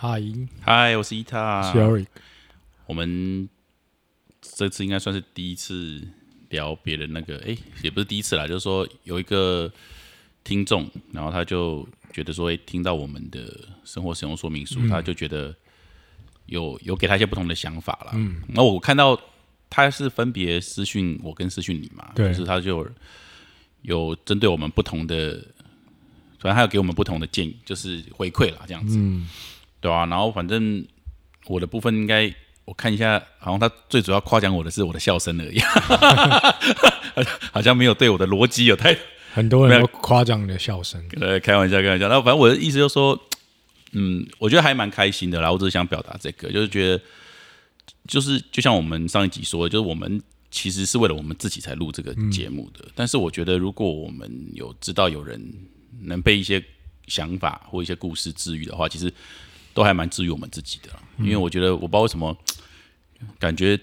嗨，我是伊塔，是 Erik。我们这次应该算是第一次聊别人那个，也不是第一次啦，就是说有一个听众，然后他就觉得说，听到我们的生活使用说明书，他就觉得有给他一些不同的想法啦。那我看到他是分别私讯我跟私讯你嘛，就是他就有针对我们不同的，反正他有给我们不同的建议，就是回馈啦，这样子。对啊，然后反正我的部分应该我看一下，好像他最主要夸奖我的是我的笑声而已，好像没有对我的逻辑有太很多人都夸奖你的笑声。开玩笑。那反正我的意思就是说，我觉得还蛮开心的啦。我只是想表达这个，就是觉得，就是就像我们上一集说的，就是我们其实是为了我们自己才录这个节目的。但是我觉得，如果我们有知道有人能被一些想法或一些故事治愈的话，其实都还蛮治愈我们自己的啦，因为我觉得我不知道为什么，感觉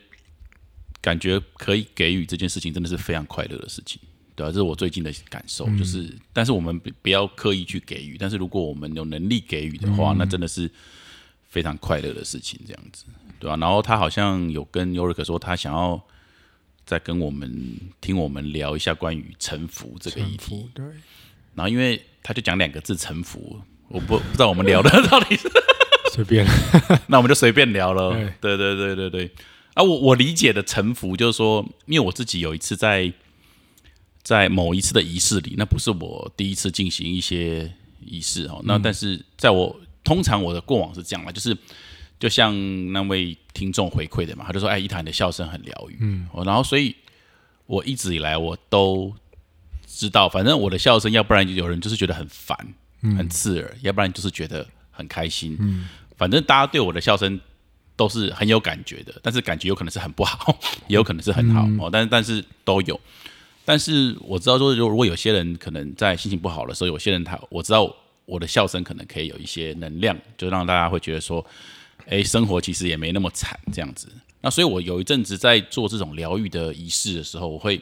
可以给予这件事情真的是非常快乐的事情，对啊，这是我最近的感受，就是，但是我们不要刻意去给予，但是如果我们有能力给予的话，那真的是非常快乐的事情，这样子，对啊，然后他好像有跟 Yurik 说，他想要再跟我们听我们聊一下关于臣服这个议题，对，然后因为他就讲2个字臣服，我不知道我们聊的到底是。随便，那我们就随便聊了。对。啊，我理解的臣服就是说，因为我自己有一次在某一次的仪式里，那不是我第一次进行一些仪式哦。那但是在我通常我的过往是这样啦，就是就像那位听众回馈的嘛，他就说：“伊塔你的笑声很疗愈。”然后所以我一直以来我都知道，反正我的笑声，要不然有人就是觉得很烦、很刺耳，要不然就是觉得很开心。反正大家对我的笑声都是很有感觉的，但是感觉有可能是很不好，也有可能是很好，但是都有。但是我知道说，如果有些人可能在心情不好的时候，有些人我知道我的笑声可能可以有一些能量，就让大家会觉得说，生活其实也没那么惨这样子。那所以我有一阵子在做这种疗愈的仪式的时候，我会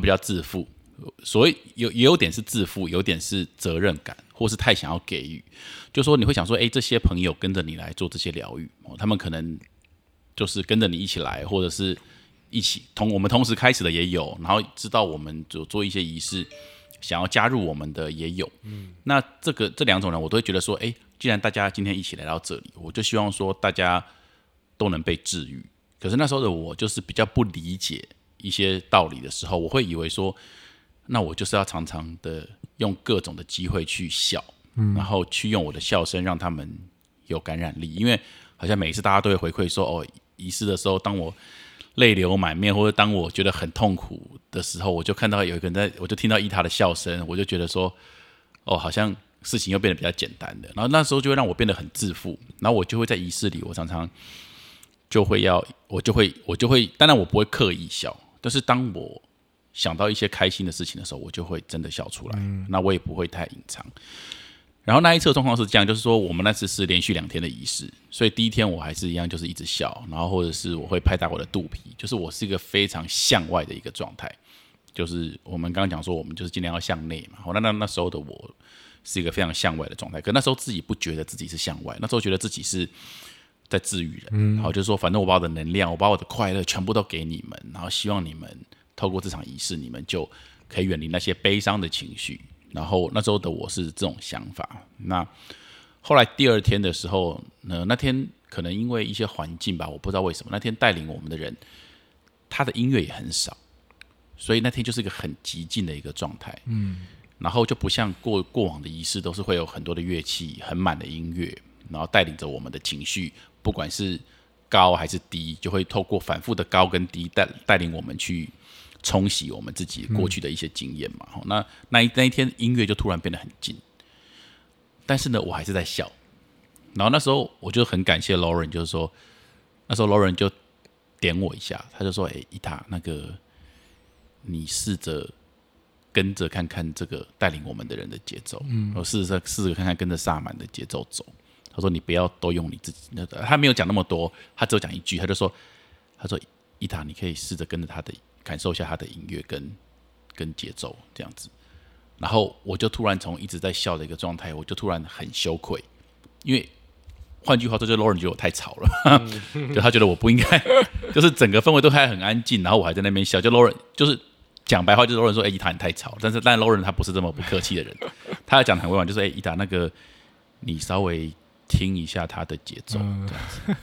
比较自负，所以也有点是自负，有点是责任感，或是太想要给予，就说你会想说，这些朋友跟着你来做这些疗愈，他们可能就是跟着你一起来，或者是一起我们同时开始的也有，然后知道我们有做一些仪式，想要加入我们的也有。那这2种人，我都会觉得说，既然大家今天一起来到这里，我就希望说大家都能被治愈。可是那时候的我就是比较不理解一些道理的时候，我会以为说，那我就是要常常的用各种的机会去笑，然后去用我的笑声让他们有感染力。因为好像每一次大家都会回馈说，仪式的时候，当我泪流满面或者当我觉得很痛苦的时候，我就看到有一个人我就听到伊塔的笑声，我就觉得说，好像事情又变得比较简单的。然后那时候就会让我变得很自负，然后我就会在仪式里，我常常就会我就会，当然我不会刻意笑，但是当我想到一些开心的事情的时候，我就会真的笑出来，那我也不会太隐藏。然后那一次的状况是这样，就是说我们那次是连续2天的仪式，所以第一天我还是一样，就是一直笑，然后或者是我会拍打我的肚皮，就是我是一个非常向外的一个状态，就是我们刚刚讲说我们就是尽量要向内嘛，那时候的我是一个非常向外的状态，可那时候自己不觉得自己是向外，那时候觉得自己是在治愈人，然后就是说反正我把我的能量，我把我的快乐全部都给你们，然后希望你们透过这场仪式，你们就可以远离那些悲伤的情绪。然后那时候的我是这种想法。那后来第2天的时候，那天可能因为一些环境吧，我不知道为什么，那天带领我们的人，他的音乐也很少，所以那天就是一个很寂静的一个状态。然后就不像过往的仪式，都是会有很多的乐器，很满的音乐，然后带领着我们的情绪，不管是高还是低，就会透过反复的高跟低带领我们去冲洗我们自己过去的一些经验嘛。那一天音乐就突然变得很静，但是呢我还是在笑。然后那时候我就很感谢 Lauren， 就是说那时候 Lauren 就点我一下，他就说伊塔，那个你试着跟着看看这个带领我们的人的节奏，我试着看看跟着萨满的节奏走。他说你不要都用你自己，他没有讲那么多，他只有讲一句，他说伊塔你可以试着跟着他的，感受一下他的音乐跟节奏这样子。然后我就突然从一直在笑的一个状态，我就突然很羞愧，因为换句话说，就是 Lauren 觉得我太吵了，就他觉得我不应该，就是整个氛围都还很安静，然后我还在那边笑，就 Lauren 就是讲白话，就是 Lauren 说，伊塔你太吵，但 Lauren 他不是这么不客气的人，他讲得很委婉，就是伊塔那个你稍微听一下他的节奏这样子。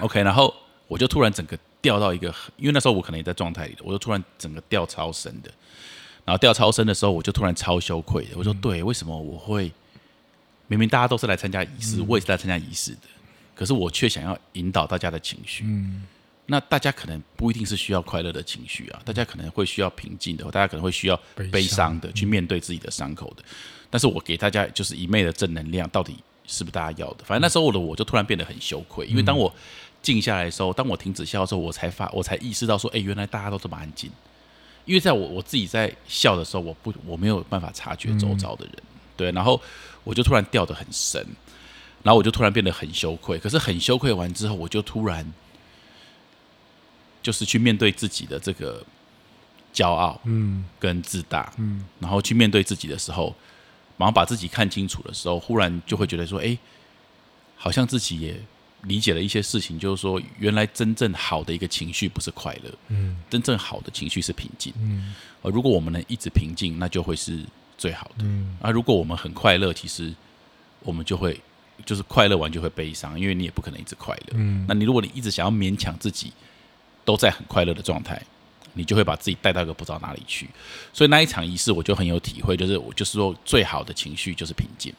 OK， 然后我就突然整个掉到一个，因为那时候我可能也在状态里的，我就突然整个掉超深的，然后掉超深的时候，我就突然超羞愧的，我说对，为什么我会？明明大家都是来参加仪式，我也是来参加仪式的，可是我却想要引导大家的情绪。那大家可能不一定是需要快乐的情绪啊，大家可能会需要平静的，大家可能会需要悲伤的，去面对自己的伤口的。但是我给大家就是一昧的正能量，到底是不是大家要的？反正那时候我就突然变得很羞愧，因为当我静下来的时候，当我停止笑的时候，我才意识到说，原来大家都这么安静。因为在我自己在笑的时候，我没有办法察觉周遭的人。对，然后我就突然掉得很深，然后我就突然变得很羞愧。可是很羞愧完之后，我就突然就是去面对自己的这个骄傲，跟自大，然后去面对自己的时候，马上把自己看清楚的时候，忽然就会觉得说，哎，好像自己也理解了一些事情，就是说，原来真正好的一个情绪不是快乐，真正好的情绪是平静，如果我们能一直平静，那就会是最好的。如果我们很快乐，其实我们就会就是快乐完就会悲伤，因为你也不可能一直快乐。那你如果你一直想要勉强自己都在很快乐的状态，你就会把自己带到一个不知道哪里去。所以那一场仪式我就很有体会，就是说最好的情绪就是平静。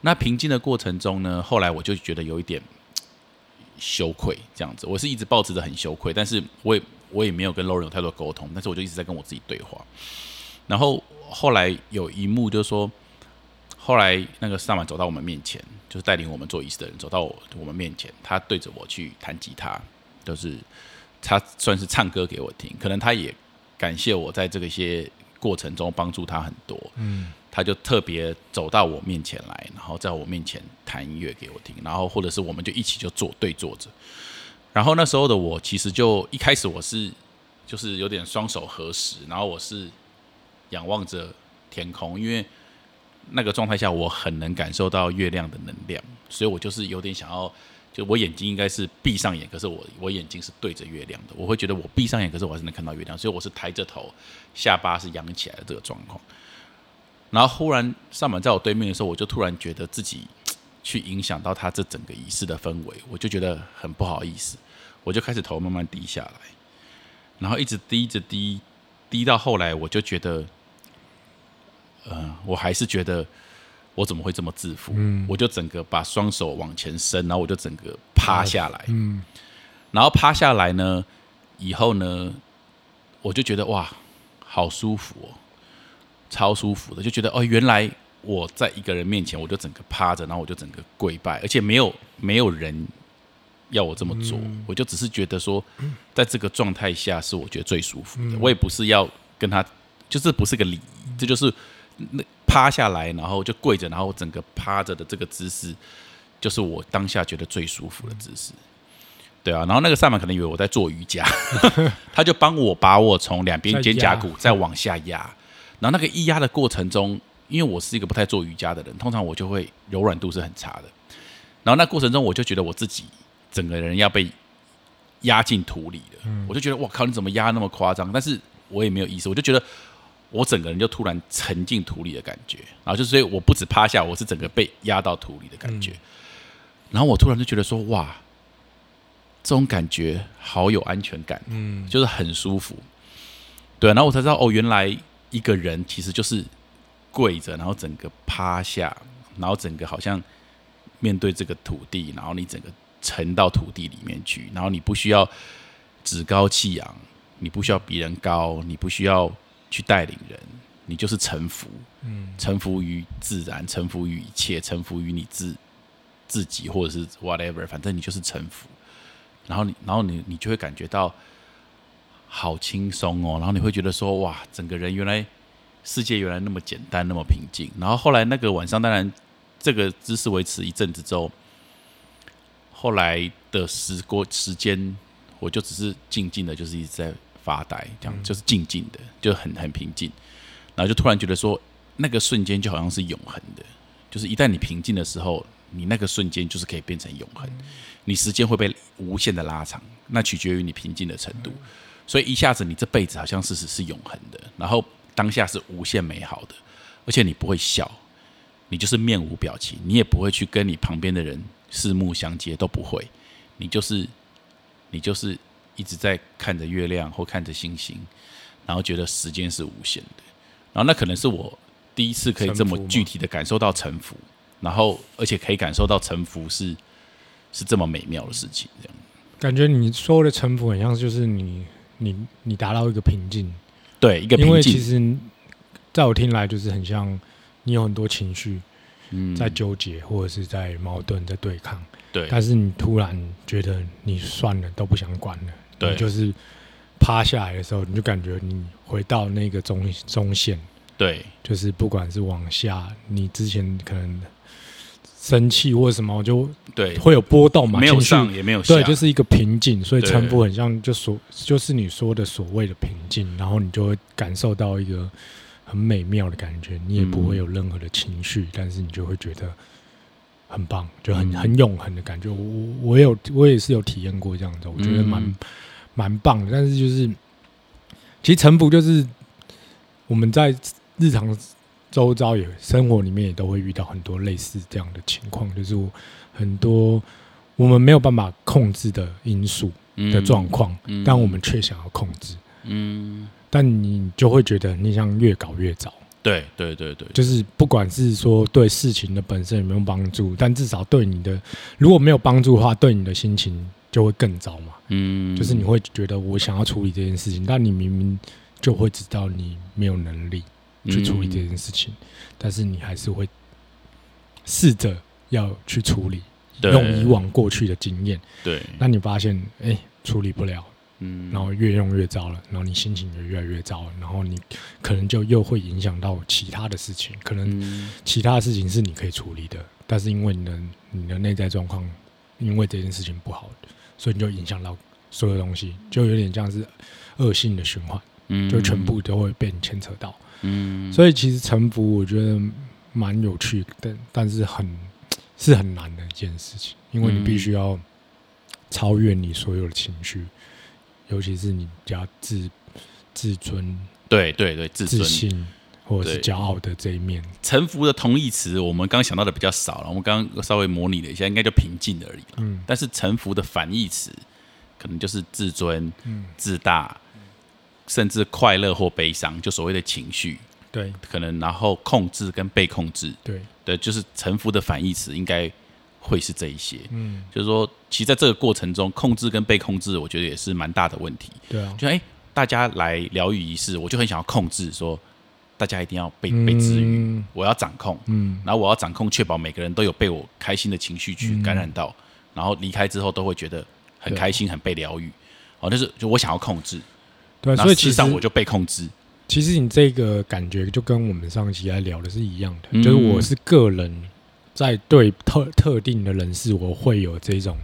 那平静的过程中呢，后来我就觉得有一点羞愧，这样子，我是一直抱持着很羞愧，但是我也没有跟 Lauren 有太多沟通，但是我就一直在跟我自己对话。然后后来有一幕就是说，后来那个萨满走到我们面前，就是带领我们做仪式的人走到我们面前，他对着我去弹吉他，就是他算是唱歌给我听，可能他也感谢我在这个些过程中帮助他很多，他就特别走到我面前来，然后在我面前弹音乐给我听，然后或者是我们就一起就对坐着。然后那时候的我其实就一开始我是就是有点双手合十，然后我是仰望着天空，因为那个状态下我很能感受到月亮的能量，所以我就是有点想要，就我眼睛应该是闭上眼，可是我眼睛是对着月亮的，我会觉得我闭上眼，可是我还是能看到月亮，所以我是抬着头，下巴是扬起来的这个状况。然后忽然萨满在我对面的时候，我就突然觉得自己去影响到他这整个仪式的氛围，我就觉得很不好意思，我就开始头慢慢低下来，然后一直低到后来我就觉得我还是觉得我怎么会这么自负，我就整个把双手往前伸，然后我就整个趴下来，然后趴下来呢以后呢，我就觉得哇好舒服哦，超舒服的，就觉得哦原来我在一个人面前我就整个趴着，然后我就整个跪拜，而且没有人要我这么做，我就只是觉得说在这个状态下是我觉得最舒服的，我也不是要跟他，就是不是个礼仪，这就是趴下来，然后就跪着，然后整个趴着的这个姿势，就是我当下觉得最舒服的姿势。对啊，然后那个萨满可能以为我在做瑜伽，他就帮我把我从两边肩胛骨再往下压，然后那个一压的过程中，因为我是一个不太做瑜伽的人，通常我就会柔软度是很差的，然后那过程中我就觉得我自己整个人要被压进土里了，我就觉得哇靠，你怎么压那么夸张？但是我也没有意思，我就觉得我整个人就突然沉进土里的感觉，然后就所以我不止趴下，我是整个被压到土里的感觉。然后我突然就觉得说，哇，这种感觉好有安全感，就是很舒服。对，然后我才知道哦，原来一个人其实就是跪着，然后整个趴下，然后整个好像面对这个土地，然后你整个沉到土地里面去，然后你不需要趾高气扬，你不需要比人高，你不需要去带领人，你就是臣服，臣服于自然，臣服于一切，臣服于你自己或者是 whatever， 反正你就是臣服。然后你就会感觉到好轻松哦，然后你会觉得说哇，整个人原来世界原来那么简单，那么平静。然后后来那个晚上，当然这个姿势维持一阵子之后，后来的时间，我就只是静静的，就是一直在发呆，这样就是静静的，就很平静，然后就突然觉得说，那个瞬间就好像是永恒的，就是一旦你平静的时候，你那个瞬间就是可以变成永恒，你时间会被无限的拉长，那取决于你平静的程度。所以一下子你这辈子好像事实是永恒的，然后当下是无限美好的，而且你不会笑，你就是面无表情，你也不会去跟你旁边的人四目相接，都不会，你就是一直在看着月亮或看着星星，然后觉得时间是无限的。然后那可能是我第一次可以这么具体的感受到臣服，然后而且可以感受到臣服是这么美妙的事情，这样感觉你说的臣服很像就是你达到一个平静，对，一个平静。因为其实在我听来就是很像你有很多情绪在纠结或者是在矛盾在对抗，对，但是你突然觉得你算了都不想管了，对，你就是趴下来的时候你就感觉你回到那个 中线，对，就是不管是往下你之前可能生气或什么就对会有波动嘛，没有上也没有下，对，就是一个平静。所以臣服很像就是你说的所谓的平静，然后你就会感受到一个很美妙的感觉，你也不会有任何的情绪，但是你就会觉得很棒，就很永恒的感觉。我也是有体验过这样子，我觉得蛮棒的。但是就是其实臣服就是我们在日常周遭也生活里面也都会遇到很多类似这样的情况，就是很多我们没有办法控制的因素的状况，但我们却想要控制，但你就会觉得你想越搞越糟，对对对对，就是不管是说对事情的本身有没有帮助，但至少对你的如果没有帮助的话，对你的心情就会更糟嘛，就是你会觉得我想要处理这件事情，但你明明就会知道你没有能力去处理这件事情，但是你还是会试着要去处理，用以往过去的经验，对，那你发现处理不了，然后越用越糟了，然后你心情也越来越糟了，然后你可能就又会影响到其他的事情，可能其他的事情是你可以处理的，但是因为你的内在状况因为这件事情不好，所以你就影响到所有东西，就有点像是恶性的循环，就全部都会被你牵扯到，所以其实臣服我觉得蛮有趣的，但是很难的一件事情，因为你必须要超越你所有的情绪，尤其是你比较自尊，对对对，自信或者是骄傲的这一面。臣服的同义词我们刚想到的比较少了，我们刚刚稍微模拟了一下，应该就平静而已了，但是臣服的反义词可能就是自尊、自大，甚至快乐或悲伤，就所谓的情绪，对，可能然后控制跟被控制，对对，就是臣服的反义词应该会是这一些，就是说，其实在这个过程中，控制跟被控制，我觉得也是蛮大的问题，对啊，就大家来疗愈仪式，我就很想要控制，说大家一定要被治愈，我要掌控，然后我要掌控，确保每个人都有被我开心的情绪去感染到，然后离开之后都会觉得很开心，很被疗愈，哦，但是就我想要控制。对，所以其实我就被控制。其实你这个感觉就跟我们上期来聊的是一样的，就是我是个人在对 特定的人士，我会有这种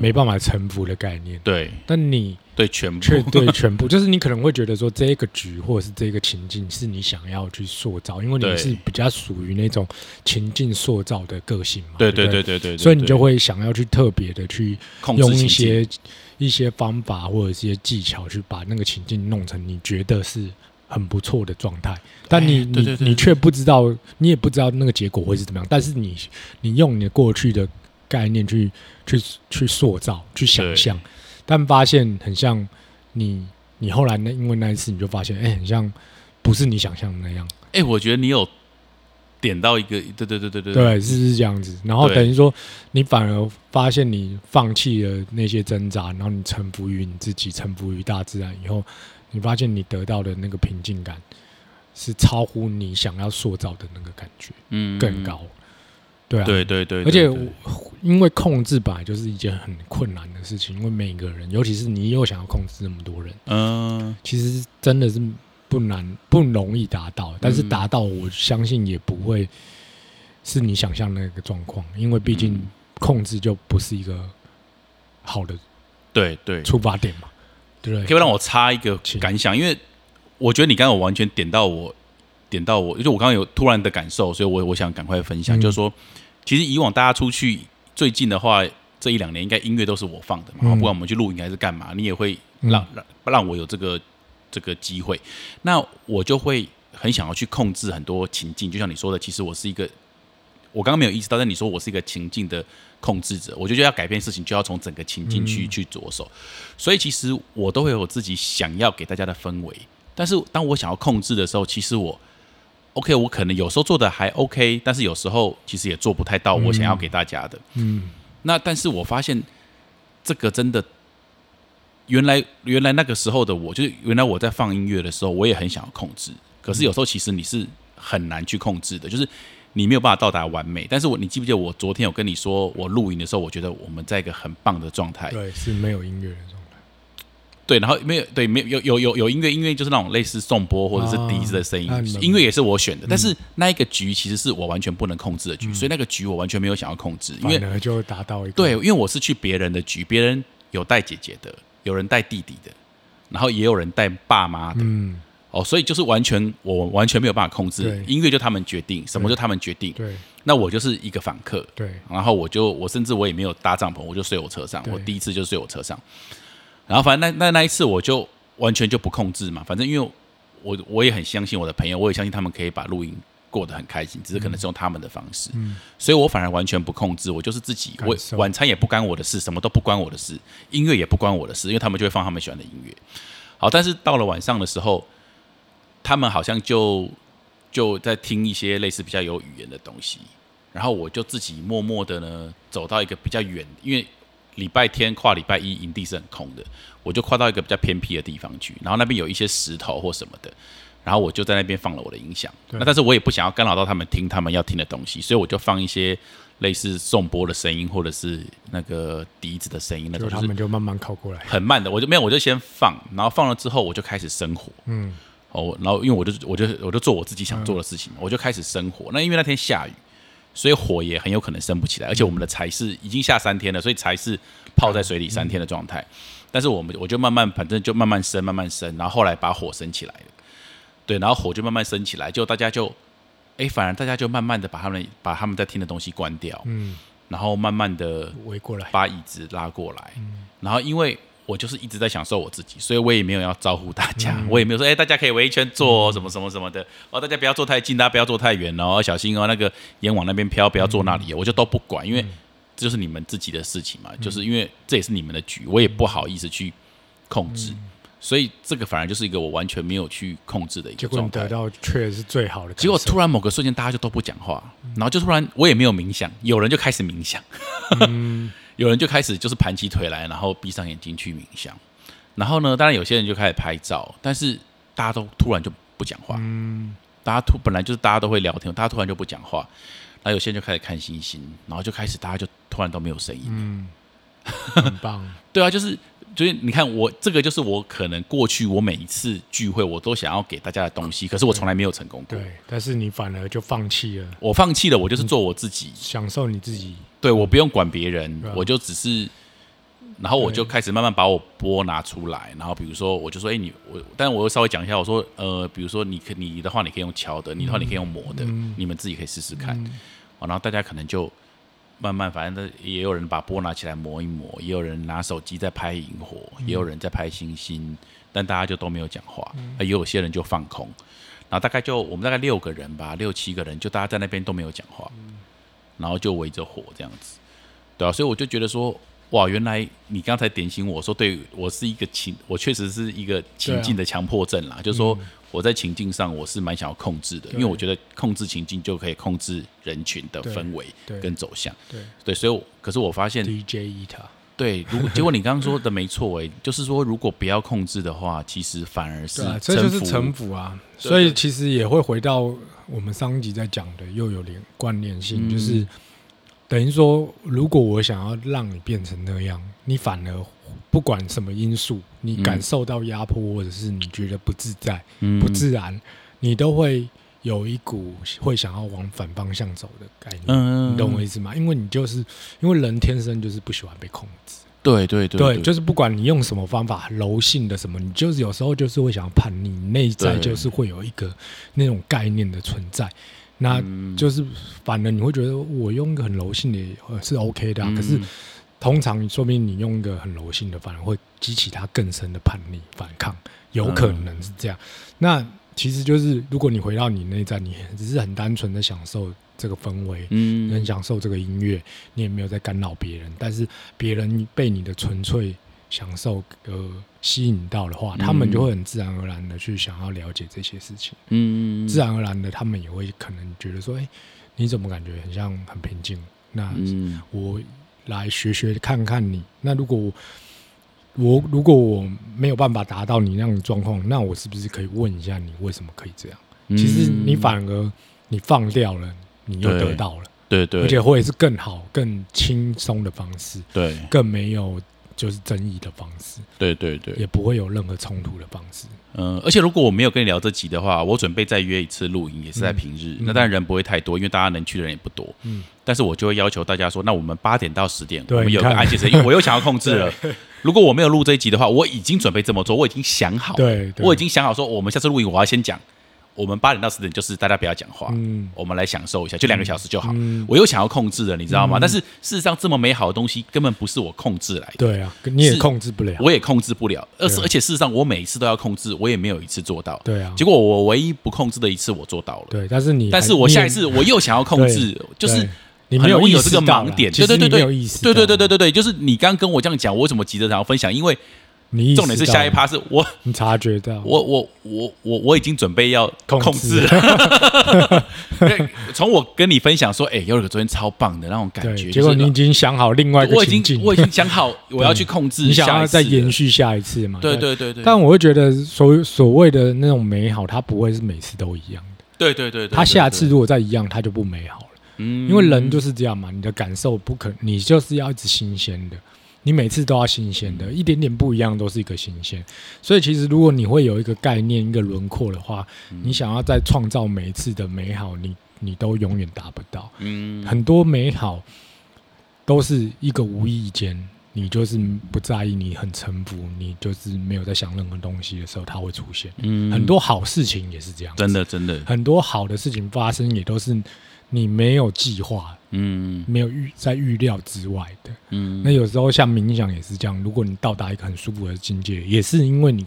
没办法臣服的概念。对，但你对全部，却对全部，就是你可能会觉得说这个局或者是这个情境是你想要去塑造，因为你是比较属于那种情境塑造的个性嘛。对对对对对，所以你就会想要去特别的去用一些方法或者一些技巧去把那个情境弄成你觉得是很不错的状态，但你却不知道，你也不知道那个结果会是怎么样，但是你用你的过去的概念去塑造去想象，但发现很像你后来因为那一次你就发现很像不是你想象的那样，我觉得你有点到一个，对对对对对对，是不是这样子？然后等于说，你反而发现你放弃了那些挣扎，然后你臣服于你自己，臣服于大自然以后，你发现你得到的那个平静感是超乎你想要塑造的那个感觉，更高。对啊，对对对，而且因为控制本来就是一件很困难的事情，因为每个人，尤其是你又想要控制那么多人，其实真的是。不容易达到，但是达到我相信也不会是你想象的那个状况，因为毕竟控制就不是一个好的出发点嘛，对不对？可以让我插一个感想，因为我觉得你刚刚有完全点到我，就我刚刚有突然的感受，所以我想赶快分享，就是说，其实以往大家出去最近的话，这一两年应该音乐都是我放的嘛，不管我们去露营还是干嘛，你也会 让我有这个机会，那我就会很想要去控制很多情境，就像你说的，其实我是一个，我刚刚没有意识到，但你说我是一个情境的控制者，我就觉得要改变事情就要从整个情境去着手，所以其实我都会有我自己想要给大家的氛围，但是当我想要控制的时候，其实我 OK， 我可能有时候做的还 OK， 但是有时候其实也做不太到我想要给大家的，那但是我发现这个真的原来那个时候的我，就是原来我在放音乐的时候我也很想要控制，可是有时候其实你是很难去控制的，就是你没有办法到达完美，但是你记不记得我昨天有跟你说我录影的时候我觉得我们在一个很棒的状态，对，是没有音乐的状态，对，然后没有，对，没有，有音乐，音乐就是那种类似颂钵或者是笛子的声音，音乐也是我选的，但是那一个局其实是我完全不能控制的局，所以那个局我完全没有想要控制，因为反而就达到一个，对，因为我是去别人的局，别人有带姐姐的，有人带弟弟的，然后也有人带爸妈的，哦，所以就是我完全没有办法控制，音乐就他们决定，什么就他们决定，对，那我就是一个访客，对，然后我甚至我也没有搭帐篷，我就睡我车上，我第一次就睡我车上，然后反正 那一次我就完全就不控制嘛，反正因为 我也很相信我的朋友，我也相信他们可以把露营过得很开心，只是可能是用他们的方式，所以我反而完全不控制，我就是自己，我晚餐也不干我的事，什么都不关我的事，音乐也不关我的事，因为他们就会放他们喜欢的音乐，好，但是到了晚上的时候他们好像就在听一些类似比较有语言的东西，然后我就自己默默的呢走到一个比较远，因为礼拜天跨礼拜一营地是很空的，我就跨到一个比较偏僻的地方去，然后那边有一些石头或什么的，然后我就在那边放了我的音响，那但是我也不想要干扰到他们听他们要听的东西，所以我就放一些类似颂钵的声音或者是那个笛子的声音，那种他们就慢慢靠过来，很慢的，我就没有，我就先放，然后放了之后我就开始生火，哦，然后因为我就做我自己想做的事情，我就开始生火。那因为那天下雨，所以火也很有可能生不起来，而且我们的柴是已经下3天了，所以柴是泡在水里3天的状态。但是我就慢慢，反正就慢慢生，然后后来把火生起来了。对，然后火就慢慢生起来，就大家就，哎，反而大家就慢慢的把他们在听的东西关掉，然后慢慢的围过来，把椅子拉过来，然后因为我就是一直在享受我自己，所以我也没有要招呼大家，我也没有说，大家可以围一圈坐，什么什么什么的，大家不要坐太近，大家不要坐太远哦，小心哦，那个烟往那边飘，不要坐那里，我就都不管，因为这就是你们自己的事情嘛，就是因为这也是你们的局，我也不好意思去控制，所以这个反而就是一个我完全没有去控制的一个状态，结果你得到却是最好的感受。结果突然某个瞬间大家就都不讲话，然后就突然我也没有冥想，有人就开始冥想，有人就开始就是盘起腿来，然后闭上眼睛去冥想，然后呢，当然有些人就开始拍照，但是大家都突然就不讲话，本来就是大家都会聊天，大家突然就不讲话，然后有些人就开始看星星，然后就开始大家就突然都没有声音，很棒，对啊，就是你看我这个就是我可能过去我每一次聚会我都想要给大家的东西，可是我从来没有成功过，对，但是你反而就放弃了，我放弃了，我就是做我自己，享受你自己，对，我不用管别人，我就只是，然后我就开始慢慢把我波拿出来，然后比如说我就说，但我又稍微讲一下，我说比如说你的话你可以用敲的，你的话你可以用磨的，你们自己可以试试看，然后大家可能就慢慢，反正也有人把波拿起来磨一磨，也有人拿手机在拍萤火，也有人在拍星星，但大家就都没有讲话，也有些人就放空，然后大概就我们大概6个人吧，6、7个人就大家在那边都没有讲话，然后就围着火这样子，对啊，所以我就觉得说，哇，原来你刚才点醒我说，对，我确实是一个情境的强迫症啦，就是说我在情境上我是蛮想要控制的，因为我觉得控制情境就可以控制人群的氛围跟走向，对，所以可是我发现 DJ Eta 对，结果你刚刚说的没错，就是说如果不要控制的话，其实反而是这就是臣服啊，所以其实也会回到。我们上一集在讲的又有点关联性，就是等于说如果我想要让你变成那样，你反而不管什么因素，你感受到压迫或者是你觉得不自在、不自然，你都会有一股会想要往反方向走的概念，你懂我意思吗？因为你就是因为人天生就是不喜欢被控制，对，就是不管你用什么方法，柔性的什么，你就是有时候就是会想要叛逆，内在就是会有一个那种概念的存在。那就是反而你会觉得我用一个很柔性的是 OK 的啊，可是通常说明你用一个很柔性的反而会激起他更深的叛逆反抗，有可能是这样。那其实就是如果你回到你内在，你只是很单纯的享受这个氛围，你很享受这个音乐，你也没有在干扰别人，但是别人被你的纯粹享受吸引到的话，他们就会很自然而然的去想要了解这些事情，自然而然的他们也会可能觉得说，哎，你怎么感觉很像很平静，那我来学学看看你，那如果我没有办法达到你那样的状况，那我是不是可以问一下你为什么可以这样，其实你反而你放掉了，你又得到了， 对， 对对，而且会是更好更轻松的方式，对，更没有就是争议的方式，对对对，也不会有任何冲突的方式。而且如果我没有跟你聊这集的话，我准备再约一次露营，也是在平日，那当然人不会太多，因为大家能去的人也不多，但是我就会要求大家说，那我们8点到10点我们有个安静时间，因为我又想要控制了如果我没有录这一集的话，我已经准备这么做，我已经想好，对对，我已经想好说我们下次露营我要先讲我们8点到10点就是大家不要讲话，我们来享受一下，就2个小时就好。我又想要控制了，你知道吗？但是事实上，这么美好的东西根本不是我控制来的。对啊，你也控制不了，我也控制不了。而且事实上，我每一次都要控制，我也没有一次做到。对啊，结果我唯一不控制的一次，我做到了。对，但是我下一次我又想要控制，就是你没有意识到这个盲点。对对对对，对，就是你刚跟我这样讲，我为什么急着想要分享？因为重点是下一趴是你察觉到我已经准备要控制了，从我跟你分享说，Yurik 昨天超棒的那种感觉，结果你已经想好另外一个情境，我已经想好我要去控制下一次，你想要再延续下一次嘛？对对对对。但我会觉得所谓的那种美好，它不会是每次都一样的。对对对对。它下次如果再一样，它就不美好了。因为人就是这样嘛，你的感受不可，你就是要一直新鲜的。你每次都要新鲜的，一点点不一样都是一个新鲜。所以其实如果你会有一个概念、一个轮廓的话，你想要再创造每一次的美好，你都永远达不到。很多美好都是一个无意间，你就是不在意，你很臣服，你就是没有在想任何东西的时候，它会出现。很多好事情也是这样子，真的真的，很多好的事情发生也都是你没有计划，没有在预料之外的，那有时候像冥想也是这样，如果你到达一个很舒服的境界，也是因为你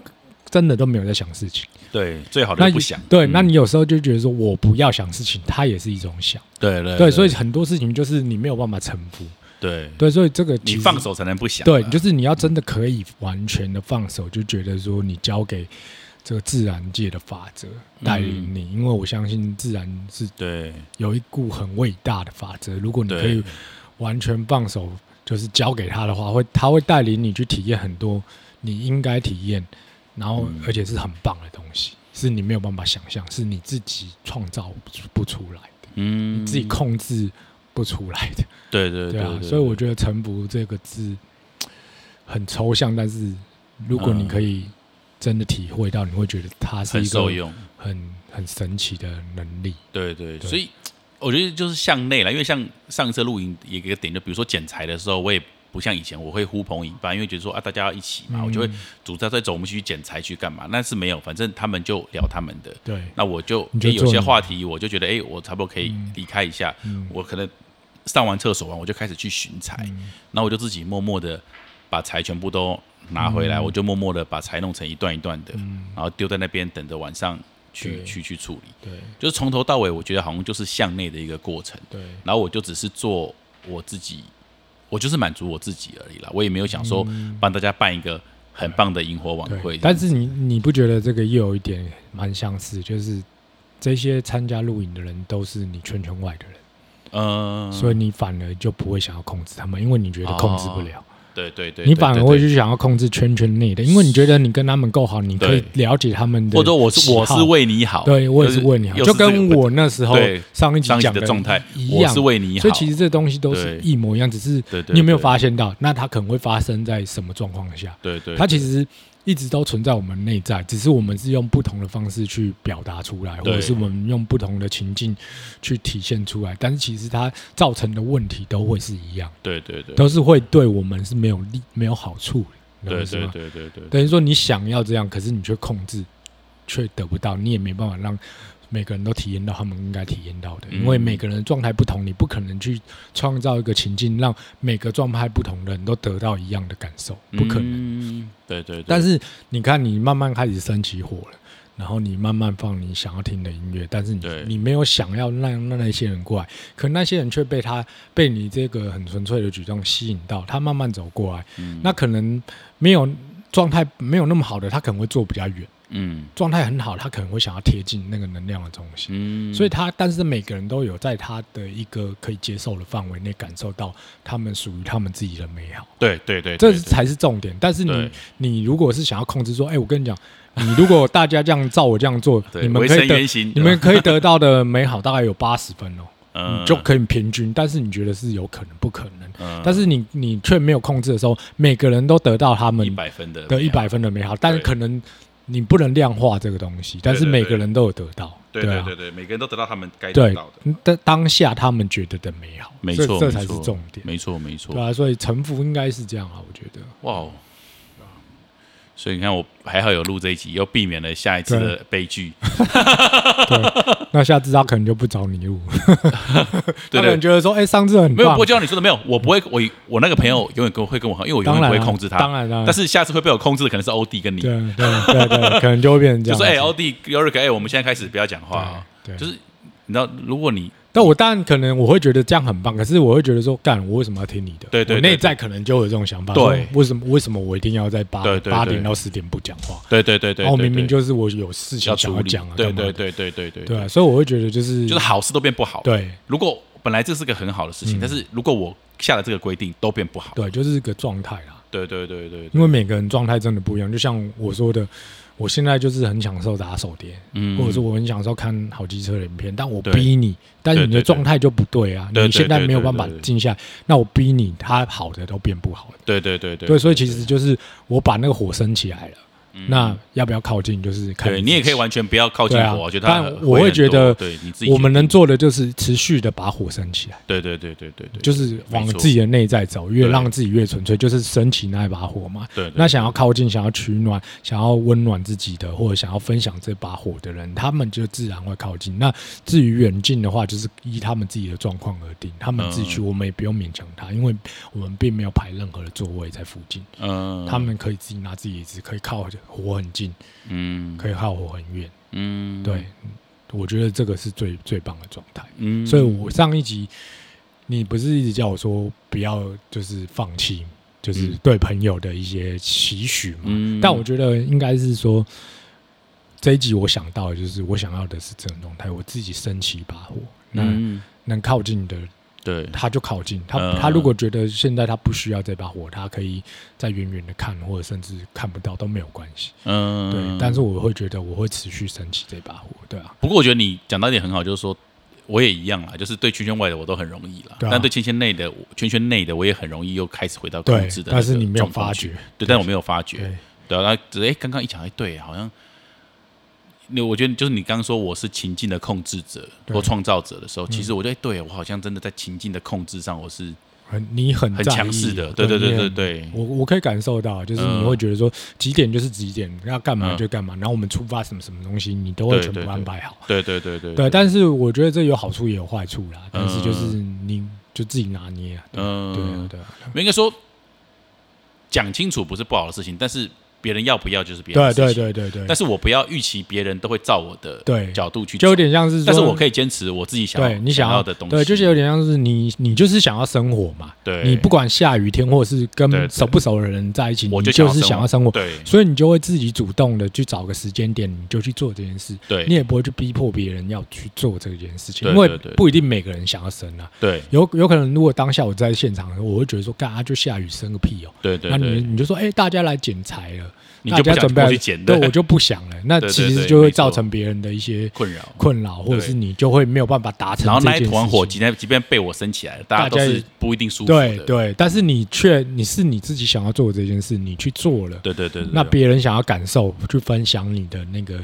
真的都没有在想事情，对，最好的不想，对，那你有时候就觉得说我不要想事情，它也是一种想，对对 对， 对，所以很多事情就是你没有办法臣服，对对，所以这个你放手才能不想，对，就是你要真的可以完全的放手，就觉得说你交给这个自然界的法则带领你，因为我相信自然是有一股很伟大的法则，如果你可以完全放手就是交给他的话，他会带领你去体验很多你应该体验，然后而且是很棒的东西，是你没有办法想象，是你自己创造不出来的，你自己控制不出来的，对对 对， 对， 对， 对， 对，所以我觉得臣服这个字很抽象，但是如果你可以真的体会到，你会觉得它是一个很神奇的能力。对 对， 对，所以我觉得就是向内啦，因为像上一次露营一个点，就比如说剪裁的时候，我也不像以前我会呼朋引伴，因为觉得说啊大家要一起嘛，我就会组织在走，我们去剪裁去干嘛？但是没有，反正他们就聊他们的。对，那我就有些话题，我就觉得我差不多可以离开一下，我可能上完厕所完，我就开始去寻裁，那我就自己默默的把裁全部都拿回来，我就默默的把柴弄成一段一段的，然后丢在那边等着晚上去处理。对，就是从头到尾，我觉得好像就是向内的一个过程。对，然后我就只是做我自己，我就是满足我自己而已啦。我也没有想说帮大家办一个很棒的萤火晚会。但是你不觉得这个又有一点蛮相似？就是这些参加露营的人都是你圈圈外的人，所以你反而就不会想要控制他们，因为你觉得控制不了。对对 对， 对，你反而会去想要控制圈圈内的，因为你觉得你跟他们够好，你可以了解他们的喜好，或者我是为你好，对，我也是为你好，就跟我那时候上一集讲的状态一样，我是为你好，所以其实这东西都是一模一样，只是你有没有发现到，那它可能会发生在什么状况下？对 对， 对，它其实一直都存在我们内在，只是我们是用不同的方式去表达出来，或者是我们用不同的情境去体现出来，但是其实它造成的问题都会是一样，对对对，都是会对我们是没有好处，对对对对对，等于说你想要这样，可是你却控制却得不到，你也没办法让每个人都体验到他们应该体验到的，因为每个人的状态不同，你不可能去创造一个情境让每个状态不同的人都得到一样的感受，不可能。对对对。但是你看，你慢慢开始生起火了，然后你慢慢放你想要听的音乐，但是 你没有想要让那些人过来，可那些人却被你这个很纯粹的举动吸引到，他慢慢走过来，那可能没有状态没有那么好的，他可能会坐比较远。状态很好，他可能会想要贴近那个能量的东西，所以但是每个人都有在他的一个可以接受的范围内感受到他们属于他们自己的美好。对对 对, 对，这才是重点。但是你如果是想要控制说，哎，我跟你讲，你如果大家这样照我这样做，你们可以得到的美好大概有80分哦。你就可以平均，但是你觉得是有可能不可能，但是你却没有控制的时候，每个人都得到他们100分的美好，但是可能你不能量化这个东西，但是每个人都有得到。对对 对, 对, 对, 对, 对，每个人都得到他们该得到的，对，当下他们觉得的美好，没错，这才是重点。没错没错，对啊，所以臣服应该是这样啊，我觉得。哇，所以你看，我还好有录这一集，又避免了下一次的悲剧。对，那下次他可能就不找你录。他可能觉得说，哎，上次很棒。没有，不叫你说的没有，我不会，我那个朋友永远会跟我好，因为我永远不会控制他。当然啦，但是下次会被我控制的可能是欧弟跟你。对对 对, 对，可能就会变成这样。就是哎，欧弟、Yurik，哎，我们现在开始不要讲话。对，就是你知道，如果你。但我当然可能我会觉得这样很棒，可是我会觉得说，干，我为什么要听你的？对 对, 對, 對，我内在可能就有这种想法。对，为什么我一定要在8点到10点不讲话？对对对对，我明明就是我有事情想要讲啊。对对对对对对，对啊，所以我会觉得就是好事都变不好。对，如果本来这是个很好的事情，但是如果我下了这个规定，都变不好。对，就是一个状态啦。对对对 对, 對，因为每个人状态真的不一样，就像我说的。我现在就是很享受打手碟，或者说我很享受看好机车的影片，但我逼你，但是你的状态就不对啊，你现在没有办法静下来，那我逼你，它好的都变不好了。对对对 对, 对，所以其实就是我把那个火升起来了，那要不要靠近就是看。对，你也可以完全不要靠近火，我觉得。但我会觉得，我们能做的就是持续的把火升起来。对对对对 对, 对，就是往自己的内在走，越让自己越纯粹，就是升起那一把火嘛。对, 对，那想要靠近、想要取暖、想要温暖自己的，或者想要分享这把火的人，他们就自然会靠近。那至于远近的话，就是依他们自己的状况而定，他们自己去，我们也不用勉强他，因为我们并没有排任何的座位在附近。他们可以自己拿自己椅子，可以靠火很近，可以靠火很远，对，我觉得这个是最最棒的状态，所以我上一集你不是一直叫我说不要就是放弃，就是对朋友的一些期许嘛，但我觉得应该是说这一集我想到的就是我想要的是这种状态，我自己升起一把火，那能靠近的。对，他就靠近他如果觉得现在他不需要这把火，他可以在远远的看，或者甚至看不到都没有关系。对，但是我会觉得我会持续升起这把火，对啊。不过我觉得你讲到一点很好，就是说我也一样啦，就是对圈圈外的我都很容易啦，對啊，但对圈圈内的我也很容易又开始回到控制的，但是你没有发觉，对，但我没有发觉，对啊。那哎，刚刚一讲，哎，对，好像。我觉得就是你刚刚说我是情境的控制者或创造者的时候，其实我觉得对我好像真的在情境的控制上我是很强势的，对对对对对，我可以感受到，就是你会觉得说几点就是几点，要干嘛就干嘛，然后我们出发什么什么东西，你都会全部安排好，对对对对对。但是我觉得这有好处也有坏处啦，但是就是你就自己拿捏啊，对啊对啊。应该说讲清楚不是不好的事情，但是。别人要不要就是别人的事情，对对对 对, 对。但是我不要预期别人都会照我的角度去做，就有点像是说，但是我可以坚持我自己想要的东西。对，就是有点像是你就是想要生活嘛，对，你不管下雨天或是跟熟不熟的人在一起，对对，你就是想要生活，对，所以你就会自己主动的去找个时间点，你就去做这件事，对，你也不会去逼迫别人要去做这件事情，对对对对，因为不一定每个人想要生啊，对，有可能如果当下我在现场的时候，我会觉得说，干啊，就下雨生个屁哦，对对对，那你就说，哎，大家来捡柴了。你就不想过去捡，对，我就不想了。那其实就会造成别人的一些困扰，或者是你就会没有办法达成。然后那一团火，即便被我升起来了，大家都是不一定舒服的。对对，但是你是你自己想要做的这件事，你去做了，对对 对, 对。那别人想要感受，去分享你的那个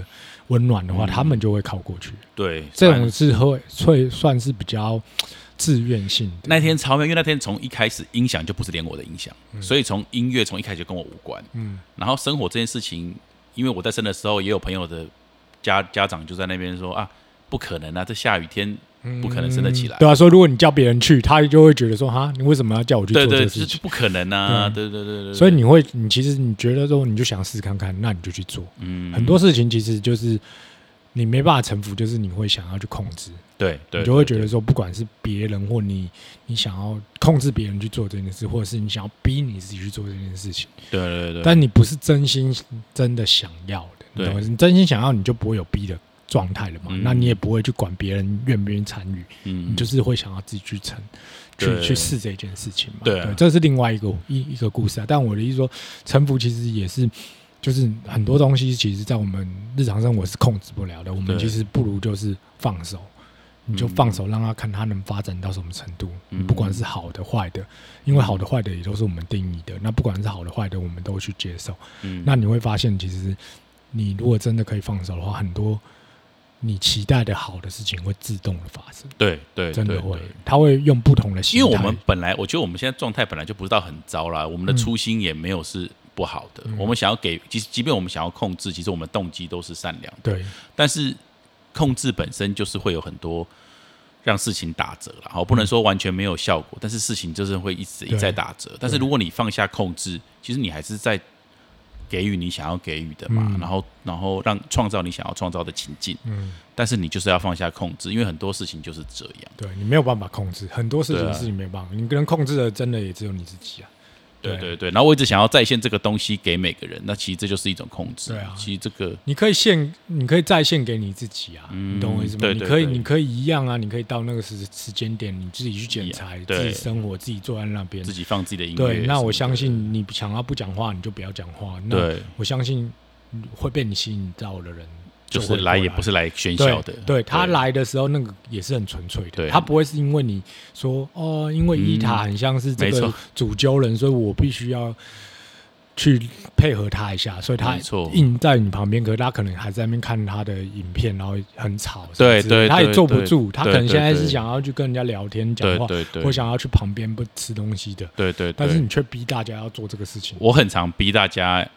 温暖的话，他们就会靠过去。对，这种是会算是比较。自愿性的那天超美，因为那天从一开始音响就不是连我的音响，所以从音乐从一开始就跟我无关。然后生活这件事情，因为我在生的时候也有朋友的家长就在那边说啊，不可能啊，这下雨天不可能生得起来。对啊，说如果你叫别人去，他就会觉得说哈，你为什么要叫我去做这个事情？对对，这不可能啊。对对对 对, 对。所以你其实你觉得说你就想试看看，那你就去做。嗯，很多事情其实就是你没办法臣服，就是你会想要去控制。对对，你就会觉得说，不管是别人或你想要控制别人去做这件事，或者是你想要逼你自己去做这件事情。对对对。但你不是真心真的想要的，你懂吗？你真心想要，你就不会有逼的状态了嘛、嗯、那你也不会去管别人愿不愿意参与、嗯、你就是会想要自己去撑，去试这件事情嘛。 对,、啊、对，这是另外一个故事啊。但我的意思说，臣服其实也是就是很多东西其实在我们日常生活是控制不了的，我们其实不如就是放手，你就放手让他看他能发展到什么程度、嗯、不管是好的坏的，因为好的坏的也都是我们定义的，那不管是好的坏的我们都去接受、嗯、那你会发现其实你如果真的可以放手的话，很多你期待的好的事情会自动的发生。对对，真的会，他会用不同的心态。因为我们本来，我觉得我们现在状态本来就不是到很糟啦，我们的初心也没有是不好的、嗯、我们想要给，即便我们想要控制，其实我们的动机都是善良的。对，但是控制本身就是会有很多让事情打折啦，不能说完全没有效果，但是事情就是会一再打折。但是如果你放下控制，其实你还是在给予你想要给予的嘛、嗯、然后让创造你想要创造的情境、嗯、但是你就是要放下控制，因为很多事情就是这样。对，你没有办法控制很多事情，是你没有办法、啊、你能控制的真的也只有你自己啊。对对 对, 對，然后我一直想要再现这个东西给每个人，那其实这就是一种控制。对啊，其实这个你可以再现给你自己啊、嗯、你懂我意思吗？对对对，你可以一样啊，你可以到那个时间点你自己去检查、yeah, 自己生活，自己坐在那边，自己放自己的音乐。对，那我相信你想要不讲话你就不要讲话，那我相信会被你吸引到的人就是来也不是来喧嚣的。 对, 對，他来的时候那个也是很纯粹的，他不会是因为你说哦，因为伊塔很像是这个主揪人，所以我必须要去配合他一下，所以他硬在你旁边，可是他可能还在那边看他的影片，然后很吵。对对，他也坐不住，他可能现在是想要去跟人家聊天讲话，或想要去旁边不吃东西的。对对，但是你却逼大家要做这个事情。我很常逼大家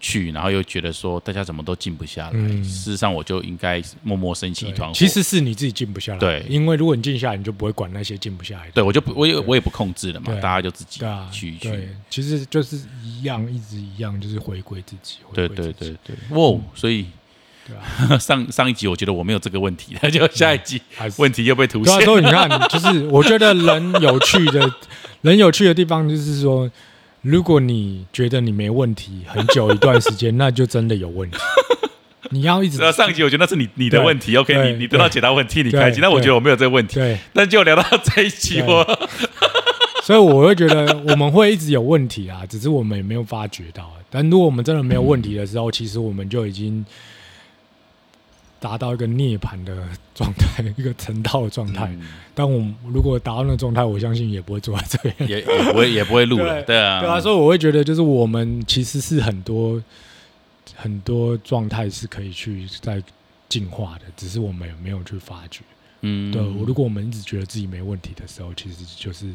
去，然后又觉得说大家怎么都静不下来、嗯、事实上我就应该默默升起一团火。其实是你自己静不下来。对，因为如果你静下来你就不会管那些静不下来的。对，我也不控制了嘛，大家就自己去。对，其实就是一样，一直一样，就是回归自己。对对对对，哇，所以對、啊、上一集我觉得我没有这个问题，就下一集问题又被凸显。对啊，你看，就是我觉得人有趣的地方就是说，如果你觉得你没问题很久一段时间那就真的有问题。你要一直上集我觉得那是你的问题 OK， 你得到解答问题你开心，但我觉得我没有这个问题，但就聊到这一集我所以我会觉得我们会一直有问题啊，只是我们也没有发觉到。但如果我们真的没有问题的时候、嗯、其实我们就已经达到一个涅槃的状态，一个成道的状态、嗯、但我如果达到那个状态，我相信也不会坐在这边，也不会录了。对啊，对啊，所以我会觉得就是我们其实是很多状态是可以去在进化的，只是我们也没有去发觉。嗯，对，如果我们一直觉得自己没问题的时候，其实就是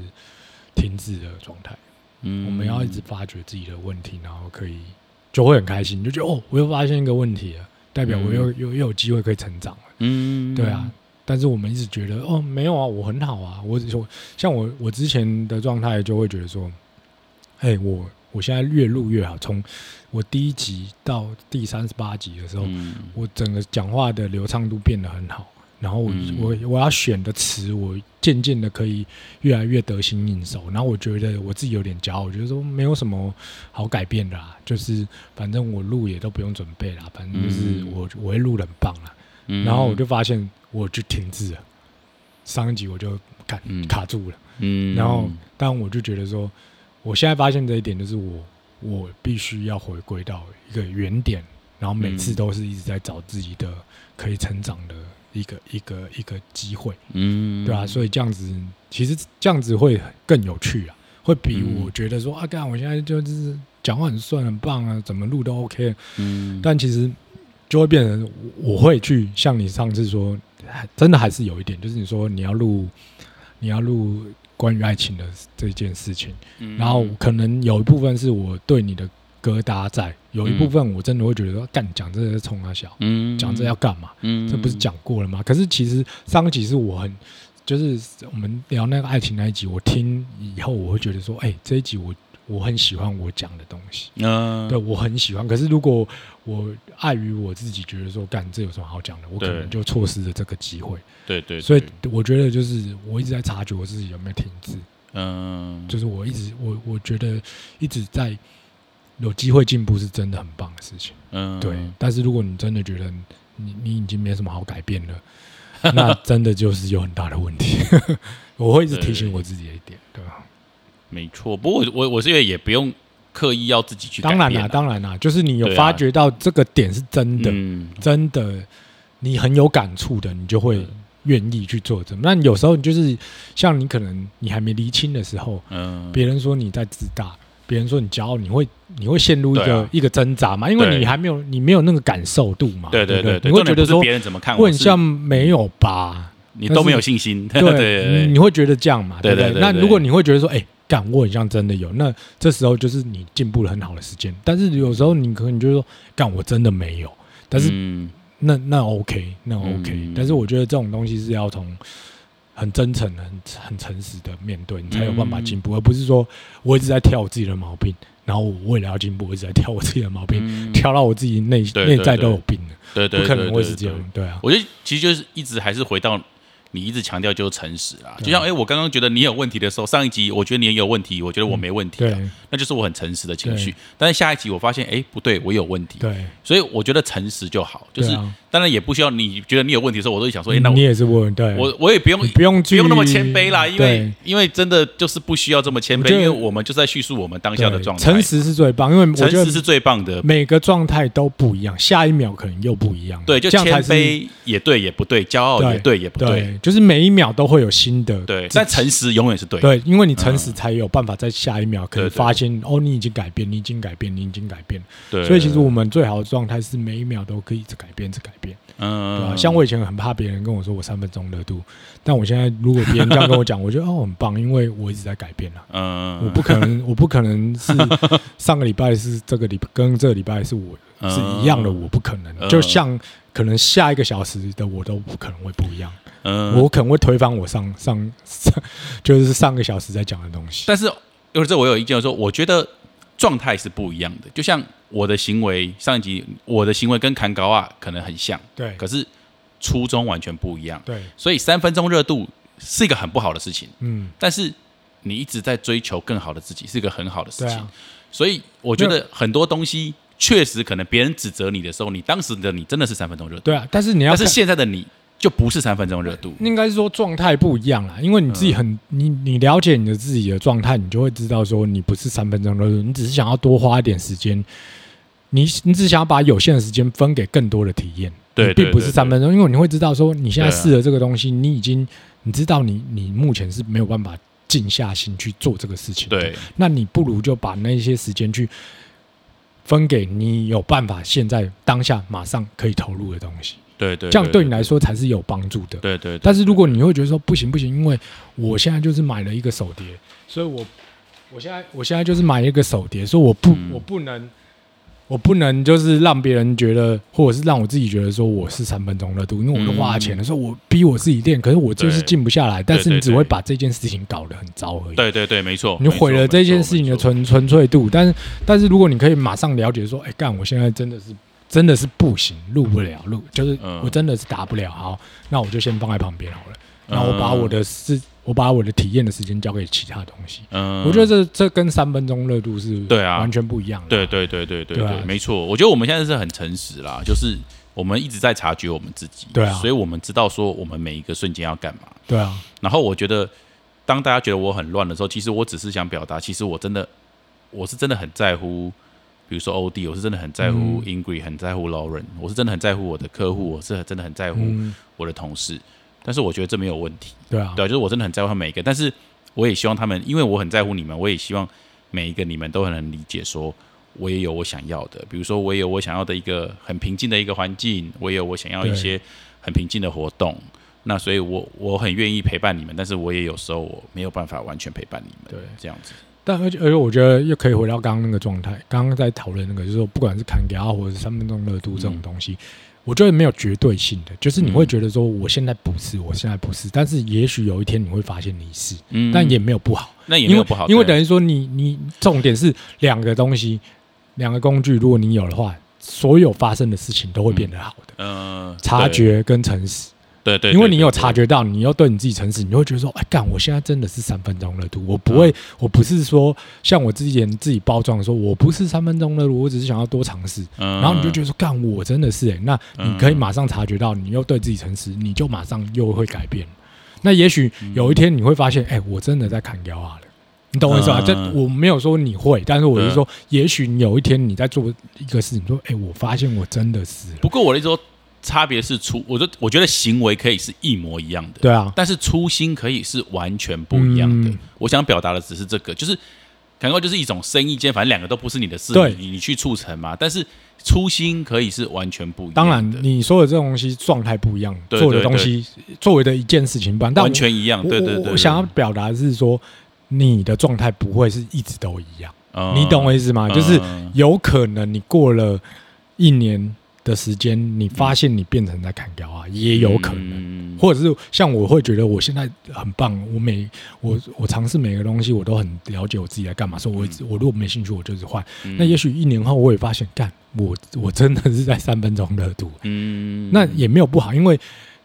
停滞的状态。嗯，我们要一直发觉自己的问题，然后可以就会很开心，就觉得哦，我又发现一个问题了，代表我又有机会可以成长了。嗯，对啊，但是我们一直觉得哦，没有啊，我很好啊，我之前的状态就会觉得说，哎，我现在越录越好。从我第一集到第38集的时候、嗯、我整个讲话的流畅度变得很好，然后我要选的词我渐渐的可以越来越得心应手，然后我觉得我自己有点骄傲，我觉得说没有什么好改变的啦，就是反正我录也都不用准备啦，反正就是我会录得很棒啦、嗯、然后我就发现我就停滞了，上一集我就卡住了、嗯、然后但我就觉得说我现在发现这一点，就是我必须要回归到一个原点，然后每次都是一直在找自己的可以成长的一个机会。嗯，对啊，所以这样子其实这样子会更有趣啊，会比我觉得说、嗯、啊干我现在就是讲话很顺很棒啊，怎么录都 OK。 嗯，但其实就会变成我会去像你上次说，真的还是有一点，就是你说你要录关于爱情的这件事情、嗯、然后可能有一部分是我对你的疙瘩在，有一部分我真的会觉得说，干讲这个冲他小，讲这要干嘛？这不是讲过了吗？可是其实上一集是我很，就是我们聊那个爱情那一集，我听以后我会觉得说，哎，这一集我很喜欢我讲的东西，对我很喜欢。可是如果我碍于我自己觉得说，干这有什么好讲的，我可能就错失了这个机会。对对，所以我觉得就是我一直在察觉我自己有没有停滞。就是我一直我觉得一直在有机会进步是真的很棒的事情。对。但是如果你真的觉得你已经没什么好改变了，那真的就是有很大的问题。我会一直提醒我自己的一点，对吧？没错，不过我是因为也不用刻意要自己去改变，当然啦，当然啦，就是你有发觉到这个点是真的，真的你很有感触的，你就会愿意去做这。那有时候你就是像你可能你还没厘清的时候，别人说你在自大，别人说你骄傲，你会陷入一个挣扎嘛，因为你没有那个感受度嘛，对对对对，你会觉得说别人怎么看我，很像没有吧，你都没有信心，对，你会觉得这样嘛，对对对。那如果你会觉得说，哎，干我很像真的有，那这时候就是你进步了很好的时间。但是有时候你可能就说，干我真的没有，但是那 OK， 那 OK，但是我觉得这种东西是要从很真诚、很诚实的面对，你才有办法进步，而不是说我一直在挑我自己的毛病，然后我为了要进步，我一直在挑我自己的毛病，挑到我自己内在都有病了，对对对对对，不可能会是这样，对啊。我觉得其实就是一直还是回到你一直强调就是诚实啦，就像我刚刚觉得你有问题的时候，上一集我觉得你有问题，我觉得我没问题啦，那就是我很诚实的情绪。但是下一集我发现，哎，不对，我有问题，对，所以我觉得诚实就好，就是当然也不需要你觉得你有问题的时候，我都想说，哎，那我你也是问，对，我也不用那么谦卑啦，因为真的就是不需要这么谦卑，因为我们就是在叙述我们当下的状态，诚实是最棒，因为诚实是最棒的，每个状态都不一样，下一秒可能又不一样，对，就谦卑也对也不对，骄傲也对也不对。就是每一秒都会有新的，对，但诚实永远是对，对，因为你诚实才有办法在下一秒可以发现，哦，你已经改变，你已经改变，你已经改变，对，所以其实我们最好的状态是每一秒都可以一直改变，一直改变，对吧？像我以前很怕别人跟我说我3分钟热度，但我现在如果别人这样跟我讲，我觉得很棒，因为我一直在改变了，我不可能是上个礼拜是这个礼拜跟这个礼拜是我是一样的，我不可能，就像可能下一个小时的我都不可能会不一样。我可能会推翻我就是上个小时在讲的东西。但是有时候我有意见说，我觉得状态是不一样的。就像我的行为，上一集我的行为跟砍高啊可能很像，对，可是初衷完全不一样，对。所以3分钟热度是一个很不好的事情，但是你一直在追求更好的自己，是一个很好的事情。所以我觉得很多东西。确实，可能别人指责你的时候，你当时的你真的是3分钟热度。对啊，但是但是现在的你就不是3分钟热度。应该是说状态不一样啦，因为你自己你了解你的自己的状态，你就会知道说你不是3分钟热度，你只是想要多花一点时间，你只想要把有限的时间分给更多的体验。对，并不是3分钟，因为你会知道说你现在试了这个东西，你知道你目前是没有办法静下心去做这个事情的。对，那你不如就把那些时间去。分给你有办法现在当下马上可以投入的东西，对对，这样对你来说才是有帮助的，对对。但是如果你会觉得说不行不行，因为我现在就是买了一个手碟，所以我现在就是买一个手碟，所以我不能就是让别人觉得，或者是让我自己觉得说我是3分钟热度，因为我都花钱了，所以我逼我自己练，可是我就是静不下来。但是你只会把这件事情搞得很糟而已。对对对，没错，你毁了这件事情的纯粹度。但是如果你可以马上了解说，哎，干，我现在真的是不行，录不了，就是我真的是打不了，好，那我就先放在旁边好了。然后我把我的体验的时间交给其他东西，我觉得这跟3分钟热度是完全不一样的，对对对对对 对, 对，没错。我觉得我们现在是很诚实啦，就是我们一直在察觉我们自己，对啊，所以我们知道说我们每一个瞬间要干嘛，对啊。然后我觉得当大家觉得我很乱的时候，其实我只是想表达，其实我是真的很在乎。比如说 OD， 我是真的很在乎 Ingrid， 很在乎 Lauren， 我是真的很在乎我的客户，我是真的很在乎我的同事。但是我觉得这没有问题，对啊，对，就是我真的很在乎他每一个，但是我也希望他们，因为我很在乎你们，我也希望每一个你们都很能理解，说我也有我想要的，比如说我也有我想要的一个很平静的一个环境，我也有我想要一些很平静的活动，那所以我很愿意陪伴你们，但是我也有时候我没有办法完全陪伴你们，对，这样子。但而且我觉得又可以回到刚刚那个状态，刚刚在讨论那个，就是说不管是砍给他或者3分钟热度这种东西，我觉得没有绝对性的，就是你会觉得说我现在不是，我现在不是，但是也许有一天你会发现你是，但也没有不好，那也没有不好，因为等于说你重点是两个东西，两个工具，如果你有的话，所有发生的事情都会变得好的，察觉跟诚实。对 对， 对， 对， 对， 对， 对， 对， 对，因为你有察觉到，你要对你自己诚实，你会觉得说，哎，干，我现在真的是3分钟热度，我不会，我不是说像我之前自己包装说，我不是3分钟热度，我只是想要多尝试，然后你就觉得说，干，我真的是，欸，那你可以马上察觉到，你又对自己诚实，你就马上又会改变。那也许有一天你会发现，哎，我真的在砍掉啊了。你懂我意思吧？我没有说你会，但是我是说，也许有一天你在做一个事情，说，哎，我发现我真的是。不过我的意思说。差别是我觉得行为可以是一模一样的，对啊，但是初心可以是完全不一样的。我想表达的只是这个，就是感觉就是一种生意间，反正两个都不是你的事，你去促成嘛。但是初心可以是完全不一样的。当然，你说的这种东西状态不一样，对对对，做的东西作为的一件事情不一样，完全一样。对对 对， 对， 对，我想要表达的是说，你的状态不会是一直都一样，你懂我意思吗？就是有可能你过了1年。的时间，你发现你变成在砍掉啊，也有可能，或者是像我会觉得我现在很棒，我尝试每个东西，我都很了解我自己在干嘛，所以我如果没兴趣，我就是换。那也许1年后我也发现，干，我真的是在3分钟热度，那也没有不好，因为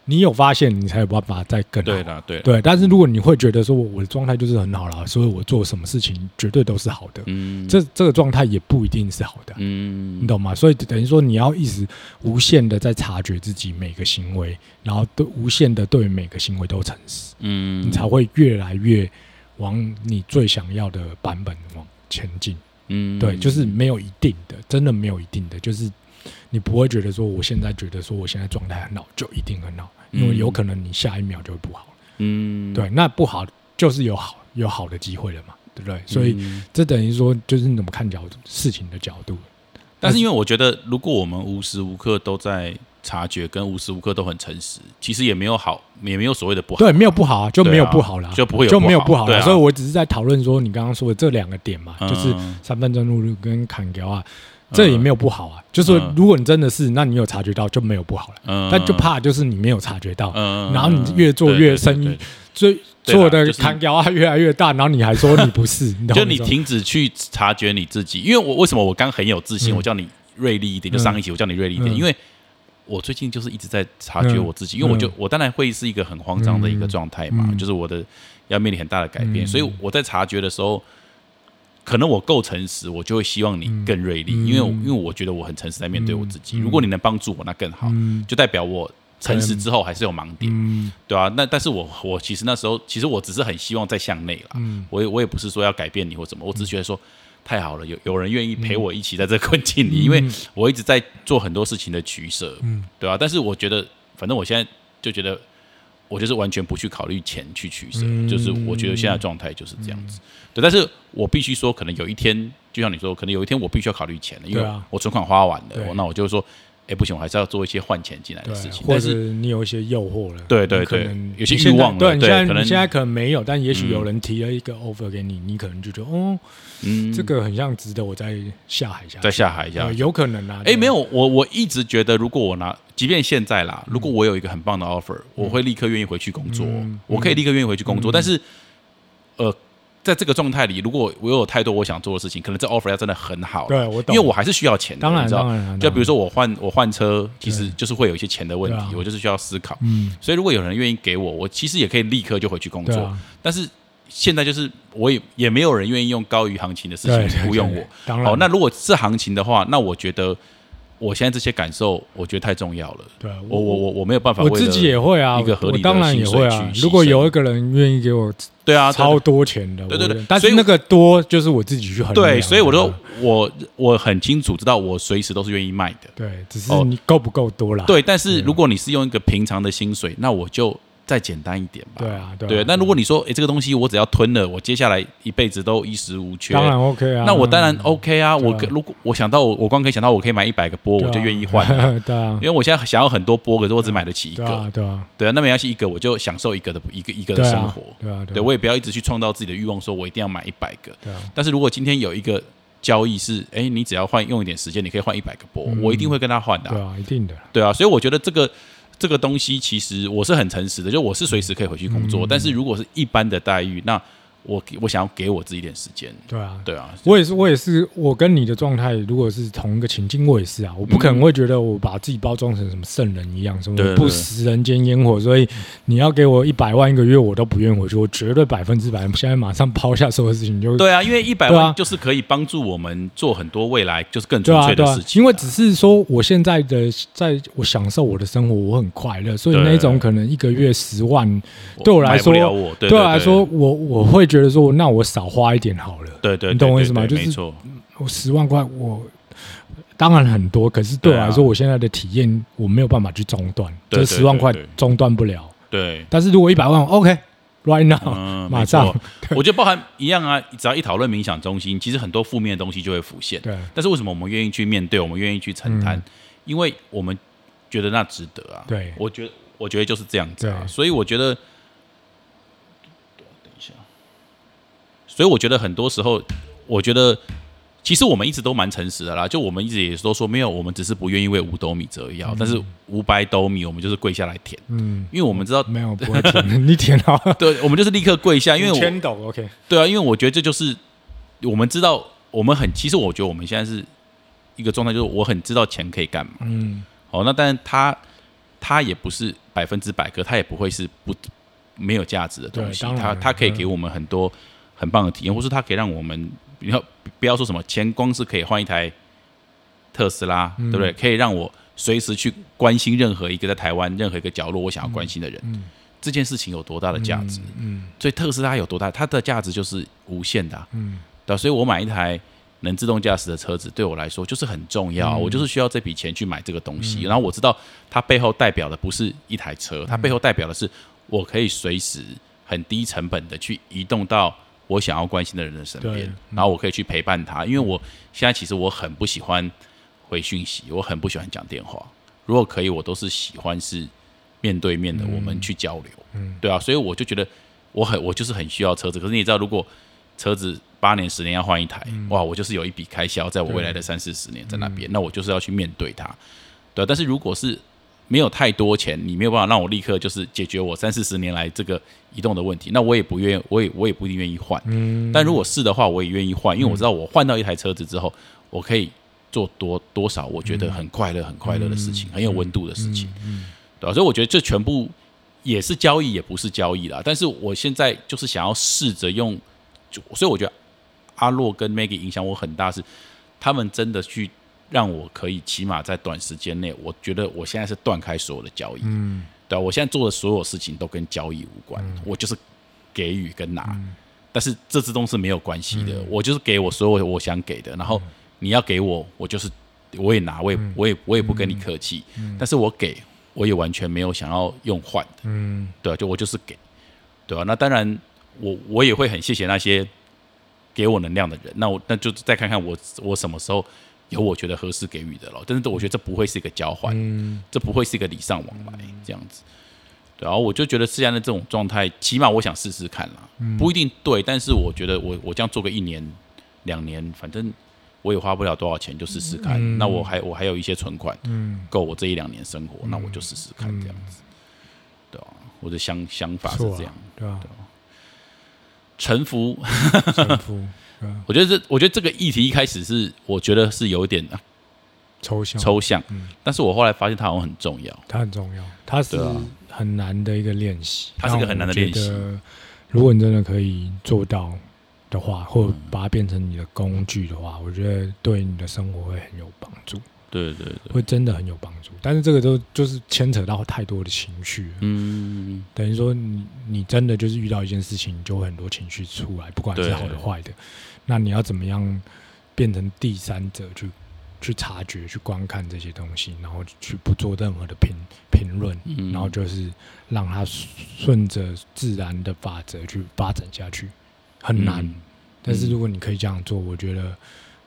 你有发现，你才有办法再更好。对啦，对啦，对。但是如果你会觉得说我的状态就是很好啦，所以我做什么事情绝对都是好的，这个状态也不一定是好的，你懂吗？所以等于说你要一直无限的在察觉自己每个行为，然后无限的对每个行为都诚实，你才会越来越往你最想要的版本往前进，对，就是没有一定的，真的没有一定的，就是。你不会觉得说我现在觉得说我现在状态很好就一定很好，因为有可能你下一秒就会不好，对，那不好就是有好的机会了嘛，对不对？所以这等于说就是你怎么看事情的角度。但是因为我觉得如果我们无时无刻都在察觉跟无时无刻都很诚实，其实也没有好，也没有所谓的不好，对，没有不好，就没有不好啦，就不会有就没有不好啦，所以我只是在讨论说你刚刚说的这两个点嘛，就是3分钟热度跟砍掉啊，这也没有不好啊，就是如果你真的是，那你有察觉到就没有不好了，但就怕就是你没有察觉到，然后你越做越生意，所以做的砍掉啊越来越大，然后你还说你不是，你就你停止去察觉你自己。因为我为什么我刚很有自信，我叫你锐利一点，就上一集我叫你锐利一点，因为我最近就是一直在察觉我自己，因为我当然会是一个很慌张的一个状态嘛，就是我的要面临很大的改变，所以我在察觉的时候。可能我够诚实，我就会希望你更锐利，因为我觉得我很诚实在面对我自己。如果你能帮助我，那更好，就代表我诚实之后还是有盲点，对啊，那但是我其实那时候，其实我只是很希望在向内啦，我也不是说要改变你或什么，我只是觉得说太好了，有人愿意陪我一起在这个困境里，因为我一直在做很多事情的取舍，对啊，但是我觉得，反正我现在就觉得。我就是完全不去考虑钱去取舍，就是我觉得现在的状态就是这样子，对。但是我必须说，可能有一天，就像你说，可能有一天我必须要考虑钱了，因为我存款花完了，那我就说，哎，不行，我还是要做一些换钱进来的事情。或者你有一些诱惑了，对对对，有些欲望了，对，你现在可能没有，但也许有人提了一个 offer 给你，你可能就觉得，哦，这个很像值得我再下海一下，再下海一下，有可能啊。哎，没有，我一直觉得，如果我拿。即便现在啦，如果我有一个很棒的 offer， 我会立刻愿意回去工作，我可以立刻愿意回去工作。但是，在这个状态里，如果我有太多我想做的事情，可能这 offer 要真的很好，对，我懂，因为我还是需要钱的，当然，你知道，当然就比如说我换车，其实就是会有一些钱的问题，我就是需要思考。所以如果有人愿意给我，我其实也可以立刻就回去工作。但是现在就是我也没有人愿意用高于行情的事情雇佣我。当然，好，那如果是行情的话，那我觉得。我现在这些感受，我觉得太重要了。对，我没有办法为了一个合理的薪水去，我自己也会啊，我当然也会啊。如果有一个人愿意给我，对啊，超多钱的，对对对。但是那个多就是我自己去衡量。对，所以我说我很清楚知道，我随时都是愿意卖的。对，只是你够不够多啦。对，但是如果你是用一个平常的薪水，那我就。再简单一点吧。对啊， 对啊。那如果你说，这个东西我只要吞了，我接下来一辈子都衣食无缺，当然 OK 啊。那我当然 OK 啊。如果我想到我光可以想到我可以买100个钵，我就愿意换。对啊，因为我现在想要很多钵，可是我只买得起一个。对啊，那没关系，一个我就享受一个的生活。对，我也不要一直去创造自己的欲望，说我一定要买100个。对啊。但是如果今天有一个交易是，你只要换用一点时间，你可以换100个钵，我一定会跟他换的。对啊，一定的。对啊，所以我觉得这个东西其实我是很诚实的，就我是随时可以回去工作，但是如果是一般的待遇，那我想要给我自己一点时间。对啊，对啊，我也是，我跟你的状态如果是同一个情境，我也是啊，我不可能会觉得我把自己包装成什么圣人一样，什么不食人间烟火，所以你要给我100万一个月，我都不愿回去，我绝对100%，现在马上抛下所有事情就。对啊，因为100万就是可以帮助我们做很多未来就是更纯粹的事情。因为只是说我现在的，在我享受我的生活，我很快乐，所以那种可能一个月10万，对我来说，对我来说，我会觉得说，那我少花一点好了。对，你懂我意思吗？就是我10万块，我当然很多，可是对我来说，我现在的体验我没有办法去中断，这10万块中断不了。对，但是如果100万 ，OK，right now，马上。我觉得包含一样啊，只要一讨论冥想中心，其实很多负面的东西就会浮现。对，但是为什么我们愿意去面对，我们愿意去承担？因为我们觉得那值得啊。对，我觉得就是这样子啊，所以我觉得。所以我觉得很多时候，我觉得其实我们一直都蛮诚实的啦。就我们一直也都说没有，我们只是不愿意为5斗米折腰，但是500斗米我们就是跪下来舔，因为我们知道没有不会舔，你舔好了。对，我们就是立刻跪下，因为5,000斗 OK。对啊，因为我觉得这就是我们知道我们很，其实我觉得我们现在是一个状态，就是我很知道钱可以干嘛。好，那当然它也不是100%，可它也不会是没有价值的东西，它可以给我们很多。很棒的体验，或是它可以让我们不要说什么钱，光是可以换一台特斯拉，对不对？可以让我随时去关心任何一个在台湾任何一个角落我想要关心的人，这件事情有多大的价值？所以特斯拉有多大？它的价值就是无限的，对。所以我买一台能自动驾驶的车子，对我来说就是很重要，我就是需要这笔钱去买这个东西。然后我知道它背后代表的不是一台车，它背后代表的是我可以随时很低成本的去移动到我想要关心的人的身边，然后我可以去陪伴他，因为我现在其实我很不喜欢回讯息，我很不喜欢讲电话。如果可以，我都是喜欢是面对面的，我们去交流，对啊。所以我就觉得我就是很需要车子，可是你知道，如果车子8年10年要换一台，哇，我就是有一笔开销，在我未来的30-40年在那边，那我就是要去面对它，对啊。但是如果是没有太多钱，你没有办法让我立刻就是解决我30-40年来这个移动的问题，那我也不一定愿意换，但如果是的话，我也愿意换，因为我知道我换到一台车子之后，我可以做多少我觉得很快乐、很快乐的事情，很有温度的事情，对啊，所以我觉得这全部也是交易，也不是交易啦。但是我现在就是想要试着用，所以我觉得阿洛跟 Maggie 影响我很大，是他们真的去。让我可以起码在短时间内，我觉得我现在是断开所有的交易，对啊，我现在做的所有事情都跟交易无关，我就是给予跟拿，但是这之中是没有关系的，我就是给我所有我想给的，然后你要给我，我就是我也拿，我也不跟你客气，但是我给我也完全没有想要用换的，对啊，就我就是给，对啊。那当然我也会很谢谢那些给我能量的人，那就再看看我什么时候。有我觉得合适给予的了，但是我觉得这不会是一个交换，这不会是一个礼尚往来这样子。然后我就觉得现在的这种状态，起码我想试试看啦，不一定对，但是我觉得我这样做个1年2年，反正我也花不了多少钱，就试试看。那我还有一些存款，够我这1-2年生活，那我就试试看这样子，对吧？我的想法是这样，对吧？臣服。我觉得这个议题一开始是我觉得是有点抽象，但是我后来发现它好像很重要，它很重要，它是很难的一个练习，它是一个很难的练习。如果你真的可以做到的话，或把它变成你的工具的话，我觉得对你的生活会很有帮助。对，会真的很有帮助。但是这个就是牵扯到太多的情绪，等于说你真的就是遇到一件事情，就会很多情绪出来，不管是好的坏的。那你要怎么样变成第三者去去察觉去观看这些东西，然后去不做任何的评论、嗯、然后就是让它顺着自然的法则去发展下去，很难、嗯、但是如果你可以这样做，我觉得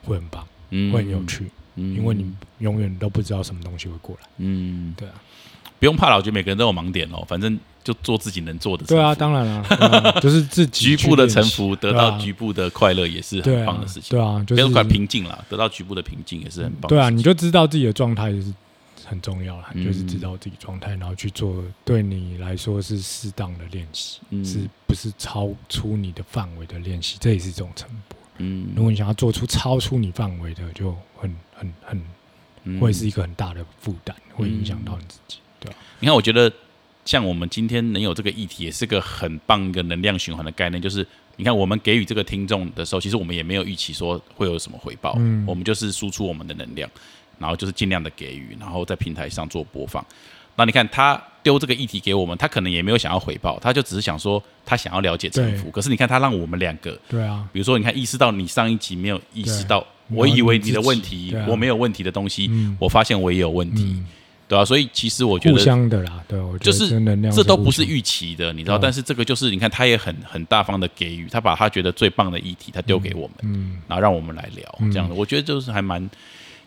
会很棒、嗯、会很有趣、嗯、因为你永远都不知道什么东西会过来。嗯，对啊，不用怕了，我觉得每个人都有盲点哦，反正就做自己能做的。对啊，当然了、啊，就是自己局部的臣服，得到局部的快乐也是很棒的事情。对啊，就是快平静啦，得到局部的平静也是很棒的事情。对啊，你就知道自己的状态是很重要啦、嗯、就是知道自己状态，然后去做对你来说是适当的练习、嗯，是不是超出你的范围的练习？这也是一种成果。嗯，如果你想要做出超出你范围的，就很会是一个很大的负担、嗯，会影响到你自己。对啊，你看，我觉得。像我们今天能有这个议题也是个很棒一个能量循环的概念，就是你看我们给予这个听众的时候，其实我们也没有预期说会有什么回报、嗯、我们就是输出我们的能量，然后就是尽量的给予，然后在平台上做播放。那你看他丢这个议题给我们，他可能也没有想要回报，他就只是想说他想要了解臣服，可是你看他让我们两个，对啊，比如说你看意识到你上一集没有意识到，我以为你的问题、啊、我没有问题的东西、嗯、我发现我也有问题、嗯，对啊，所以其实我觉得互相的啦，对，我觉得就是这都不是预期的，你知道，但是这个就是你看，他也很大方的给予，他把他觉得最棒的议题，他丢给我们，嗯，然后让我们来聊、嗯、这样的，我觉得就是还蛮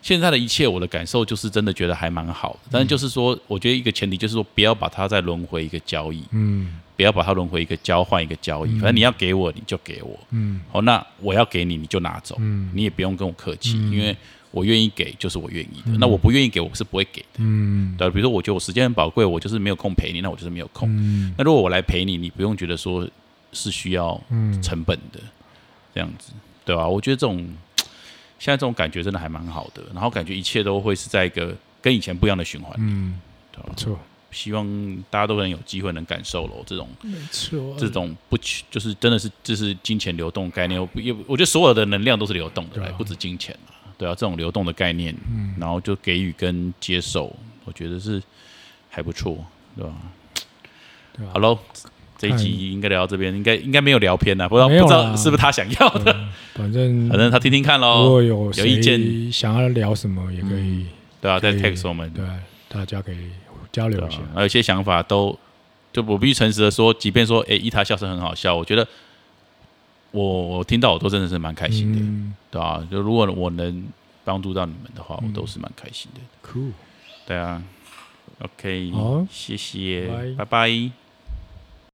现在的一切，我的感受就是真的觉得还蛮好的，但是就是说，我觉得一个前提就是说，不要把它再轮回一个交易，嗯，不要把它轮回一个交换一个交易，反正你要给我你就给我，嗯，好，那我要给你你就拿走，嗯，你也不用跟我客气，嗯、因为。我愿意给就是我愿意的、嗯、那我不愿意给我是不会给的、嗯、对，比如说我觉得我时间很宝贵，我就是没有空陪你，那我就是没有空、嗯、那如果我来陪你，你不用觉得说是需要成本的、嗯、这样子，对吧、啊？我觉得这种现在这种感觉真的还蛮好的，然后感觉一切都会是在一个跟以前不一样的循环，嗯，对吧、啊？没错，希望大家都能有机会能感受咯，这种没错，这种不就是真的是就是金钱流动概念，我觉得所有的能量都是流动的、啊、不止金钱啦，对啊，这种流动的概念、嗯、然后就给予跟接受，我觉得是还不错，对吧、啊？好咯，这一集应该聊到这边，应该没有聊偏啦，不知道是不是他想要的，反正他听听看咯，如果有意见想要聊什么也可以、嗯、对啊，在 text 我们，对、啊、大家可以交流一下、啊、有些想法都就我必须诚实的说，即便说伊塔笑声很好笑，我觉得我听到我都真的是蛮开心的、嗯、对啊，就如果我能帮助到你们的话、嗯、我都是蛮开心的。 Cool， 对啊， OK， 好，谢谢，拜拜。